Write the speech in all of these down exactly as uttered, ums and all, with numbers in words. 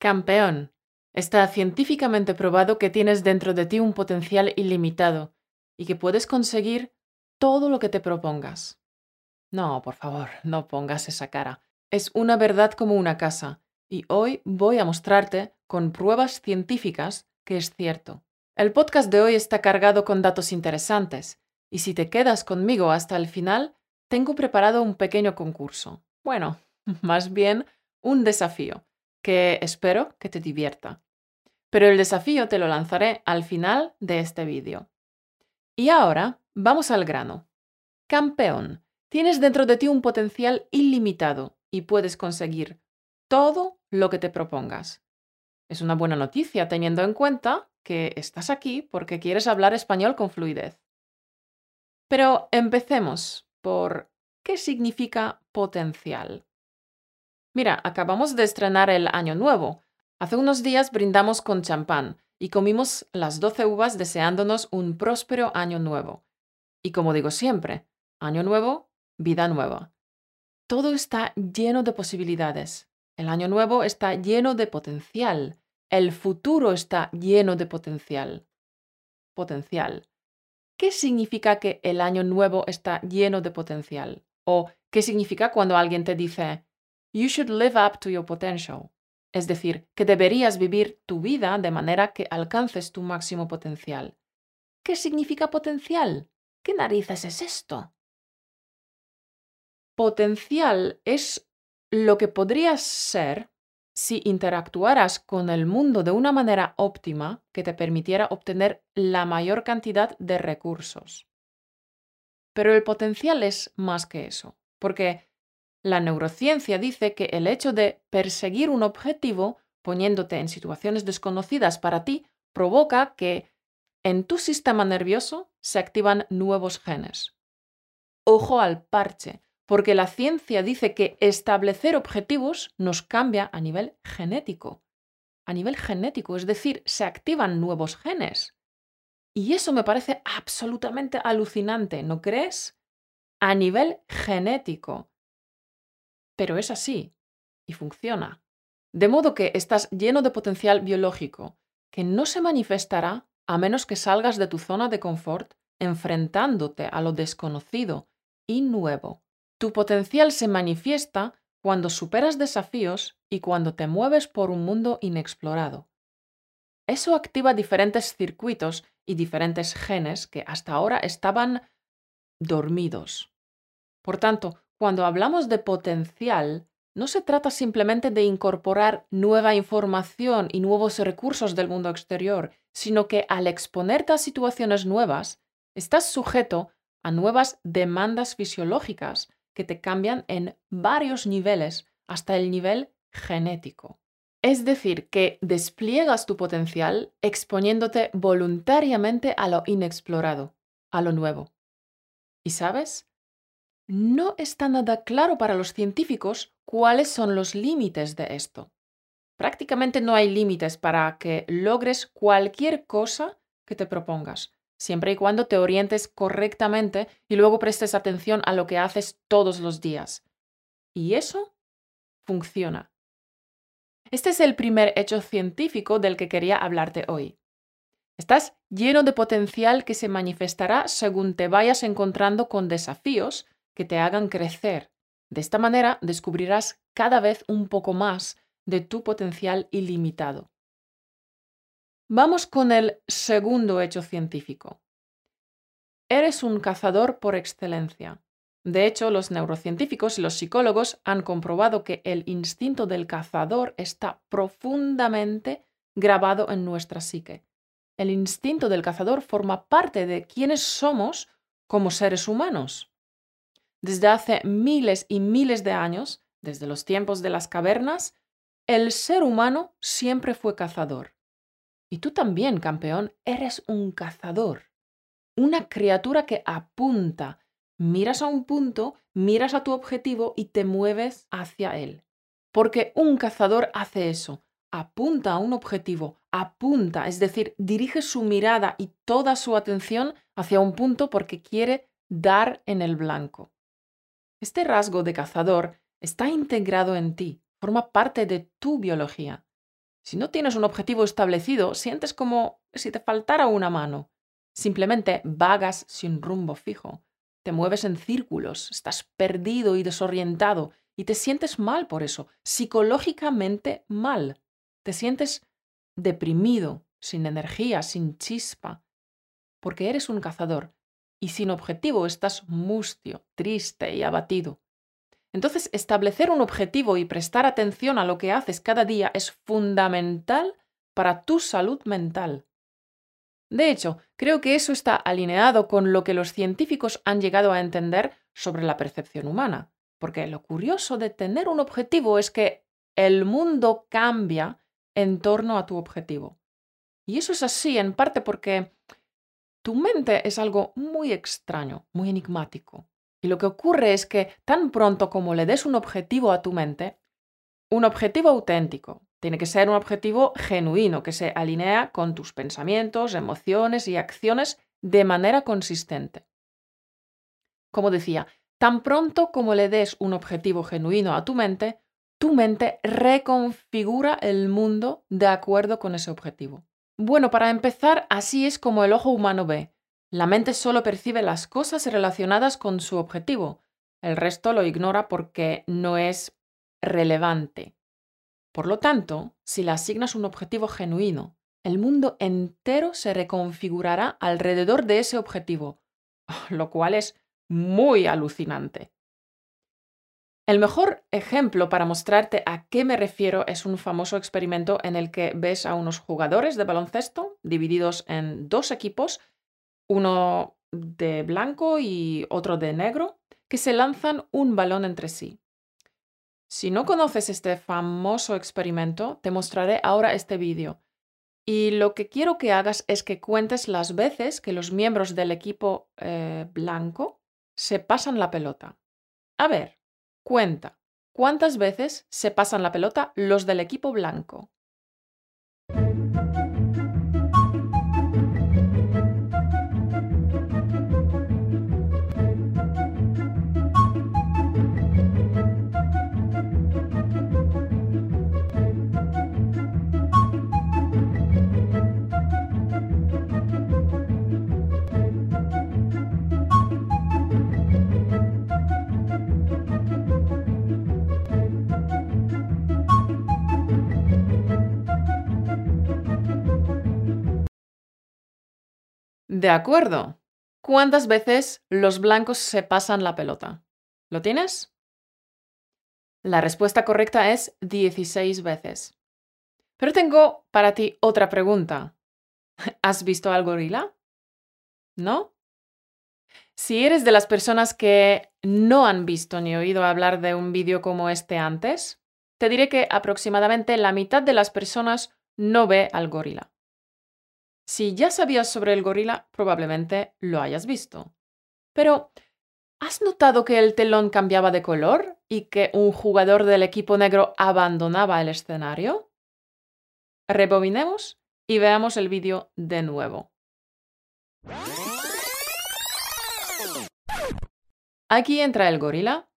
Campeón, está científicamente probado que tienes dentro de ti un potencial ilimitado y que puedes conseguir todo lo que te propongas. No, por favor, no pongas esa cara. Es una verdad como una casa y hoy voy a mostrarte con pruebas científicas que es cierto. El podcast de hoy está cargado con datos interesantes y si te quedas conmigo hasta el final, tengo preparado un pequeño concurso. Bueno, más bien un desafío, que espero que te divierta. Pero el desafío te lo lanzaré al final de este vídeo. Y ahora, vamos al grano. Campeón, tienes dentro de ti un potencial ilimitado y puedes conseguir todo lo que te propongas. Es una buena noticia teniendo en cuenta que estás aquí porque quieres hablar español con fluidez. Pero empecemos por ¿qué significa potencial? Mira, acabamos de estrenar el año nuevo. Hace unos días brindamos con champán y comimos las doce uvas deseándonos un próspero año nuevo. Y como digo siempre, año nuevo, vida nueva. Todo está lleno de posibilidades. El año nuevo está lleno de potencial. El futuro está lleno de potencial. Potencial. ¿Qué significa que el año nuevo está lleno de potencial? ¿O qué significa cuando alguien te dice "You should live up to your potential"? Es decir, que deberías vivir tu vida de manera que alcances tu máximo potencial. ¿Qué significa potencial? ¿Qué narices es esto? Potencial es lo que podrías ser si interactuaras con el mundo de una manera óptima que te permitiera obtener la mayor cantidad de recursos. Pero el potencial es más que eso, porque la neurociencia dice que el hecho de perseguir un objetivo, poniéndote en situaciones desconocidas para ti, provoca que en tu sistema nervioso se activan nuevos genes. Ojo al parche, porque la ciencia dice que establecer objetivos nos cambia a nivel genético. A nivel genético, es decir, se activan nuevos genes. Y eso me parece absolutamente alucinante, ¿no crees? A nivel genético. Pero es así, y funciona. De modo que estás lleno de potencial biológico, que no se manifestará a menos que salgas de tu zona de confort enfrentándote a lo desconocido y nuevo. Tu potencial se manifiesta cuando superas desafíos y cuando te mueves por un mundo inexplorado. Eso activa diferentes circuitos y diferentes genes que hasta ahora estaban dormidos. Por tanto, cuando hablamos de potencial, no se trata simplemente de incorporar nueva información y nuevos recursos del mundo exterior, sino que al exponerte a situaciones nuevas, estás sujeto a nuevas demandas fisiológicas que te cambian en varios niveles, hasta el nivel genético. Es decir, que despliegas tu potencial exponiéndote voluntariamente a lo inexplorado, a lo nuevo. ¿Y sabes? No está nada claro para los científicos cuáles son los límites de esto. Prácticamente no hay límites para que logres cualquier cosa que te propongas, siempre y cuando te orientes correctamente y luego prestes atención a lo que haces todos los días. Y eso funciona. Este es el primer hecho científico del que quería hablarte hoy. Estás lleno de potencial que se manifestará según te vayas encontrando con desafíos que te hagan crecer. De esta manera descubrirás cada vez un poco más de tu potencial ilimitado. Vamos con el segundo hecho científico. Eres un cazador por excelencia. De hecho, los neurocientíficos y los psicólogos han comprobado que el instinto del cazador está profundamente grabado en nuestra psique. El instinto del cazador forma parte de quienes somos como seres humanos. Desde hace miles y miles de años, desde los tiempos de las cavernas, el ser humano siempre fue cazador. Y tú también, campeón, eres un cazador. Una criatura que apunta, miras a un punto, miras a tu objetivo y te mueves hacia él. Porque un cazador hace eso, apunta a un objetivo, apunta, es decir, dirige su mirada y toda su atención hacia un punto porque quiere dar en el blanco. Este rasgo de cazador está integrado en ti, forma parte de tu biología. Si no tienes un objetivo establecido, sientes como si te faltara una mano. Simplemente vagas sin rumbo fijo. Te mueves en círculos, estás perdido y desorientado y te sientes mal por eso, psicológicamente mal. Te sientes deprimido, sin energía, sin chispa, porque eres un cazador y sin objetivo estás mustio, triste y abatido. Entonces, establecer un objetivo y prestar atención a lo que haces cada día es fundamental para tu salud mental. De hecho, creo que eso está alineado con lo que los científicos han llegado a entender sobre la percepción humana, porque lo curioso de tener un objetivo es que el mundo cambia en torno a tu objetivo. Y eso es así en parte porque tu mente es algo muy extraño, muy enigmático. Y lo que ocurre es que tan pronto como le des un objetivo a tu mente, un objetivo auténtico, tiene que ser un objetivo genuino, que se alinea con tus pensamientos, emociones y acciones de manera consistente. Como decía, tan pronto como le des un objetivo genuino a tu mente, tu mente reconfigura el mundo de acuerdo con ese objetivo. Bueno, para empezar, así es como el ojo humano ve. La mente solo percibe las cosas relacionadas con su objetivo. El resto lo ignora porque no es relevante. Por lo tanto, si le asignas un objetivo genuino, el mundo entero se reconfigurará alrededor de ese objetivo, lo cual es muy alucinante. El mejor ejemplo para mostrarte a qué me refiero es un famoso experimento en el que ves a unos jugadores de baloncesto divididos en dos equipos, uno de blanco y otro de negro, que se lanzan un balón entre sí. Si no conoces este famoso experimento, te mostraré ahora este vídeo. Y lo que quiero que hagas es que cuentes las veces que los miembros del equipo eh, blanco se pasan la pelota. A ver, cuenta, ¿cuántas veces se pasan la pelota los del equipo blanco? De acuerdo. ¿Cuántas veces los blancos se pasan la pelota? ¿Lo tienes? La respuesta correcta es dieciséis veces. Pero tengo para ti otra pregunta. ¿Has visto al gorila? ¿No? Si eres de las personas que no han visto ni oído hablar de un vídeo como este antes, te diré que aproximadamente la mitad de las personas no ve al gorila. Si ya sabías sobre el gorila, probablemente lo hayas visto. Pero, ¿has notado que el telón cambiaba de color y que un jugador del equipo negro abandonaba el escenario? Rebobinemos y veamos el vídeo de nuevo. Aquí entra el gorila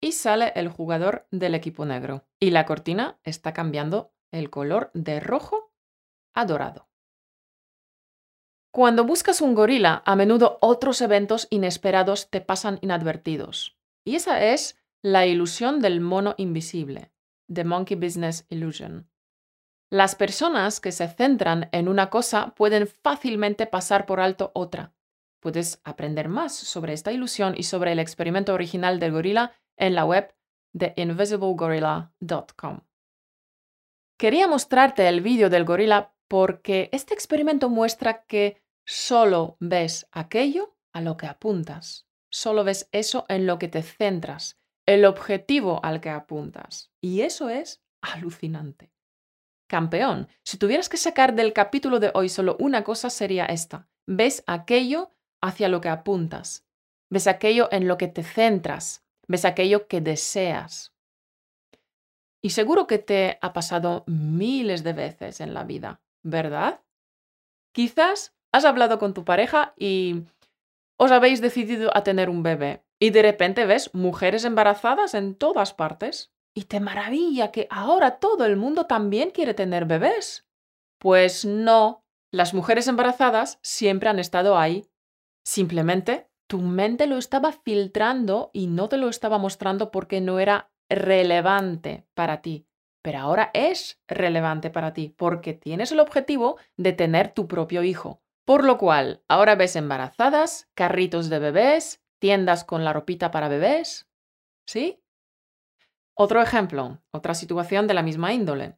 y sale el jugador del equipo negro. Y la cortina está cambiando el color de rojo a dorado. Cuando buscas un gorila, a menudo otros eventos inesperados te pasan inadvertidos. Y esa es la ilusión del mono invisible, The Monkey Business Illusion. Las personas que se centran en una cosa pueden fácilmente pasar por alto otra. Puedes aprender más sobre esta ilusión y sobre el experimento original del gorila en la web The Invisible Gorilla punto com. Quería mostrarte el vídeo del gorila porque este experimento muestra que solo ves aquello a lo que apuntas. Solo ves eso en lo que te centras, el objetivo al que apuntas. Y eso es alucinante. Campeón, si tuvieras que sacar del capítulo de hoy solo una cosa sería esta. Ves aquello hacia lo que apuntas. Ves aquello en lo que te centras. Ves aquello que deseas. Y seguro que te ha pasado miles de veces en la vida, ¿verdad? Quizás has hablado con tu pareja y os habéis decidido a tener un bebé y de repente ves mujeres embarazadas en todas partes y te maravilla que ahora todo el mundo también quiere tener bebés. Pues no, las mujeres embarazadas siempre han estado ahí. Simplemente tu mente lo estaba filtrando y no te lo estaba mostrando porque no era relevante para ti. Pero ahora es relevante para ti porque tienes el objetivo de tener tu propio hijo. Por lo cual, ahora ves embarazadas, carritos de bebés, tiendas con la ropita para bebés, ¿sí? Otro ejemplo, otra situación de la misma índole.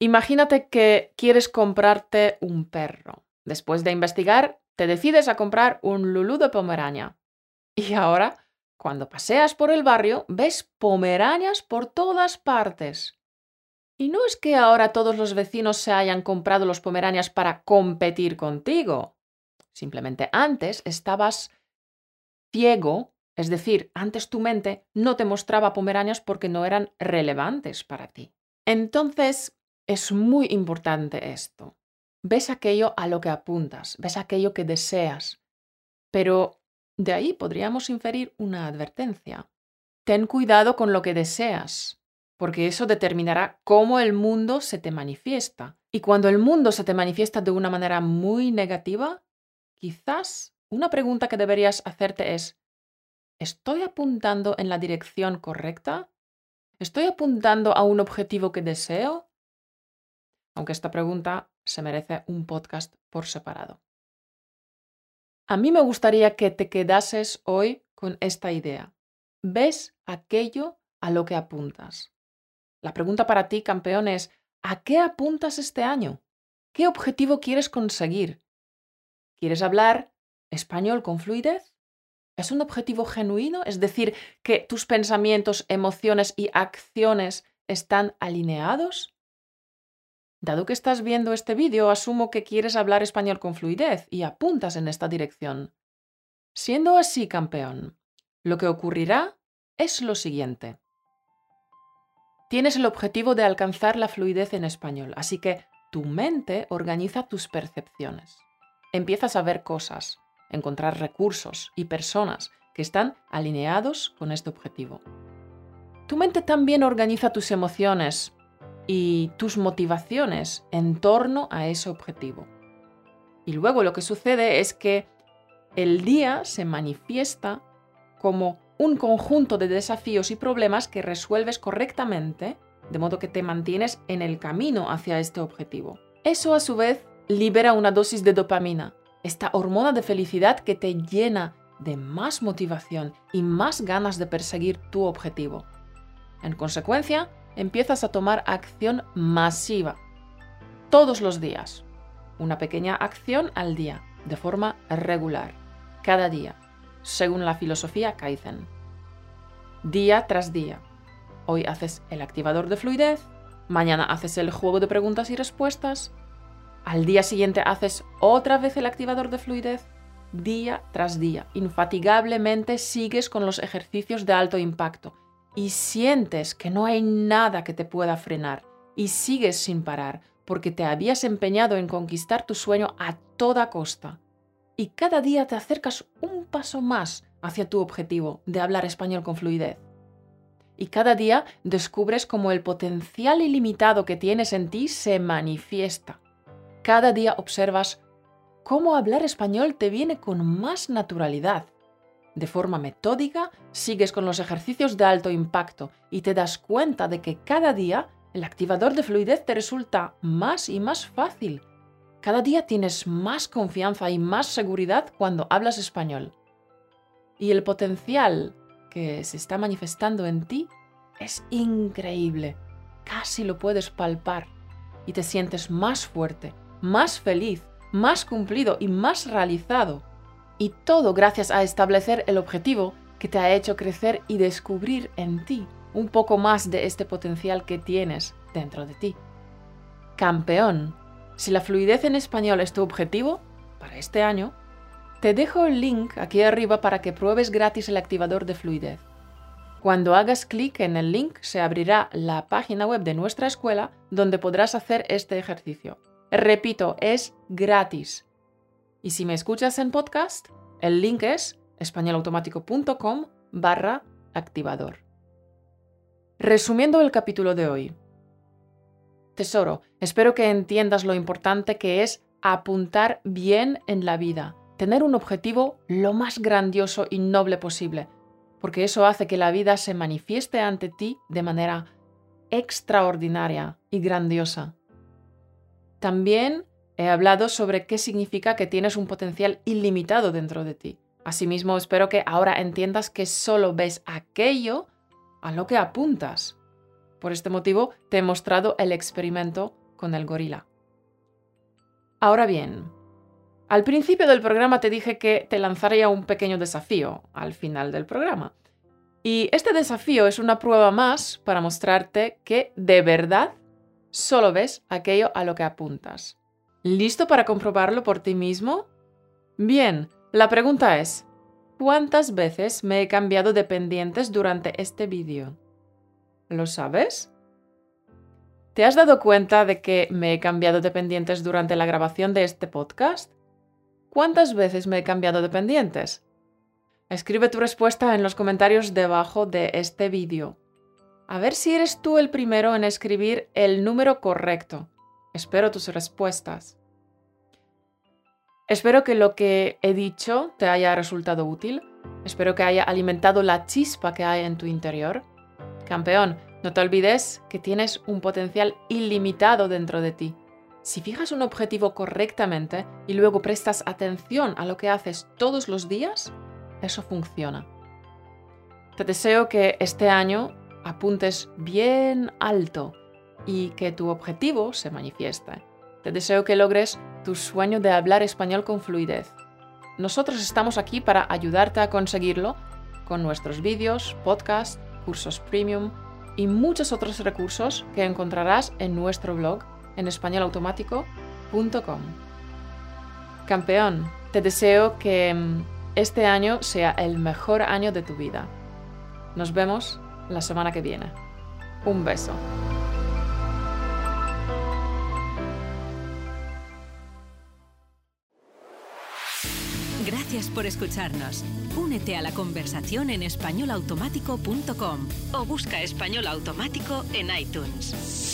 Imagínate que quieres comprarte un perro. Después de investigar, te decides a comprar un Lulú de Pomerania. Y ahora, cuando paseas por el barrio, ves pomeranias por todas partes. Y no es que ahora todos los vecinos se hayan comprado los pomeranias para competir contigo. Simplemente antes estabas ciego, es decir, antes tu mente no te mostraba pomeranias porque no eran relevantes para ti. Entonces, es muy importante esto. Ves aquello a lo que apuntas, ves aquello que deseas. Pero de ahí podríamos inferir una advertencia. Ten cuidado con lo que deseas. Porque eso determinará cómo el mundo se te manifiesta. Y cuando el mundo se te manifiesta de una manera muy negativa, quizás una pregunta que deberías hacerte es: ¿estoy apuntando en la dirección correcta? ¿Estoy apuntando a un objetivo que deseo? Aunque esta pregunta se merece un podcast por separado. A mí me gustaría que te quedases hoy con esta idea. ¿Ves aquello a lo que apuntas? La pregunta para ti, campeón, es: ¿a qué apuntas este año? ¿Qué objetivo quieres conseguir? ¿Quieres hablar español con fluidez? ¿Es un objetivo genuino? Es decir, que tus pensamientos, emociones y acciones están alineados. Dado que estás viendo este vídeo, asumo que quieres hablar español con fluidez y apuntas en esta dirección. Siendo así, campeón, lo que ocurrirá es lo siguiente. Tienes el objetivo de alcanzar la fluidez en español, así que tu mente organiza tus percepciones. Empiezas a ver cosas, encontrar recursos y personas que están alineados con este objetivo. Tu mente también organiza tus emociones y tus motivaciones en torno a ese objetivo. Y luego lo que sucede es que el día se manifiesta como un conjunto de desafíos y problemas que resuelves correctamente, de modo que te mantienes en el camino hacia este objetivo. Eso, a su vez, libera una dosis de dopamina, esta hormona de felicidad que te llena de más motivación y más ganas de perseguir tu objetivo. En consecuencia, empiezas a tomar acción masiva, todos los días. Una pequeña acción al día, de forma regular, cada día. Según la filosofía Kaizen. Día tras día. Hoy haces el activador de fluidez, mañana haces el juego de preguntas y respuestas, al día siguiente haces otra vez el activador de fluidez, día tras día. Infatigablemente sigues con los ejercicios de alto impacto y sientes que no hay nada que te pueda frenar y sigues sin parar porque te habías empeñado en conquistar tu sueño a toda costa. Y cada día te acercas un paso más hacia tu objetivo de hablar español con fluidez. Y cada día descubres cómo el potencial ilimitado que tienes en ti se manifiesta. Cada día observas cómo hablar español te viene con más naturalidad. De forma metódica, sigues con los ejercicios de alto impacto y te das cuenta de que cada día el activador de fluidez te resulta más y más fácil. Cada día tienes más confianza y más seguridad cuando hablas español. Y el potencial que se está manifestando en ti es increíble. Casi lo puedes palpar y te sientes más fuerte, más feliz, más cumplido y más realizado. Y todo gracias a establecer el objetivo que te ha hecho crecer y descubrir en ti un poco más de este potencial que tienes dentro de ti. Campeón. Si la fluidez en español es tu objetivo para este año, te dejo el link aquí arriba para que pruebes gratis el activador de fluidez. Cuando hagas clic en el link, se abrirá la página web de nuestra escuela donde podrás hacer este ejercicio. Repito, es gratis. Y si me escuchas en podcast, el link es españolautomatico punto com barra activador. Resumiendo el capítulo de hoy. Tesoro, espero que entiendas lo importante que es apuntar bien en la vida, tener un objetivo lo más grandioso y noble posible, porque eso hace que la vida se manifieste ante ti de manera extraordinaria y grandiosa. También he hablado sobre qué significa que tienes un potencial ilimitado dentro de ti. Asimismo, espero que ahora entiendas que solo ves aquello a lo que apuntas. Por este motivo, te he mostrado el experimento con el gorila. Ahora bien, al principio del programa te dije que te lanzaría un pequeño desafío al final del programa. Y este desafío es una prueba más para mostrarte que de verdad solo ves aquello a lo que apuntas. ¿Listo para comprobarlo por ti mismo? Bien, la pregunta es, ¿cuántas veces me he cambiado de pendientes durante este vídeo? ¿Lo sabes? ¿Te has dado cuenta de que me he cambiado de pendientes durante la grabación de este podcast? ¿Cuántas veces me he cambiado de pendientes? Escribe tu respuesta en los comentarios debajo de este vídeo. A ver si eres tú el primero en escribir el número correcto. Espero tus respuestas. Espero que lo que he dicho te haya resultado útil. Espero que haya alimentado la chispa que hay en tu interior. Campeón, no te olvides que tienes un potencial ilimitado dentro de ti. Si fijas un objetivo correctamente y luego prestas atención a lo que haces todos los días, eso funciona. Te deseo que este año apuntes bien alto y que tu objetivo se manifieste. Te deseo que logres tu sueño de hablar español con fluidez. Nosotros estamos aquí para ayudarte a conseguirlo con nuestros vídeos, podcasts, cursos premium y muchos otros recursos que encontrarás en nuestro blog en español automático punto com. Campeón, te deseo que este año sea el mejor año de tu vida. Nos vemos la semana que viene. Un beso. Gracias por escucharnos. Únete a la conversación en español automático punto com o busca Español Automático en iTunes.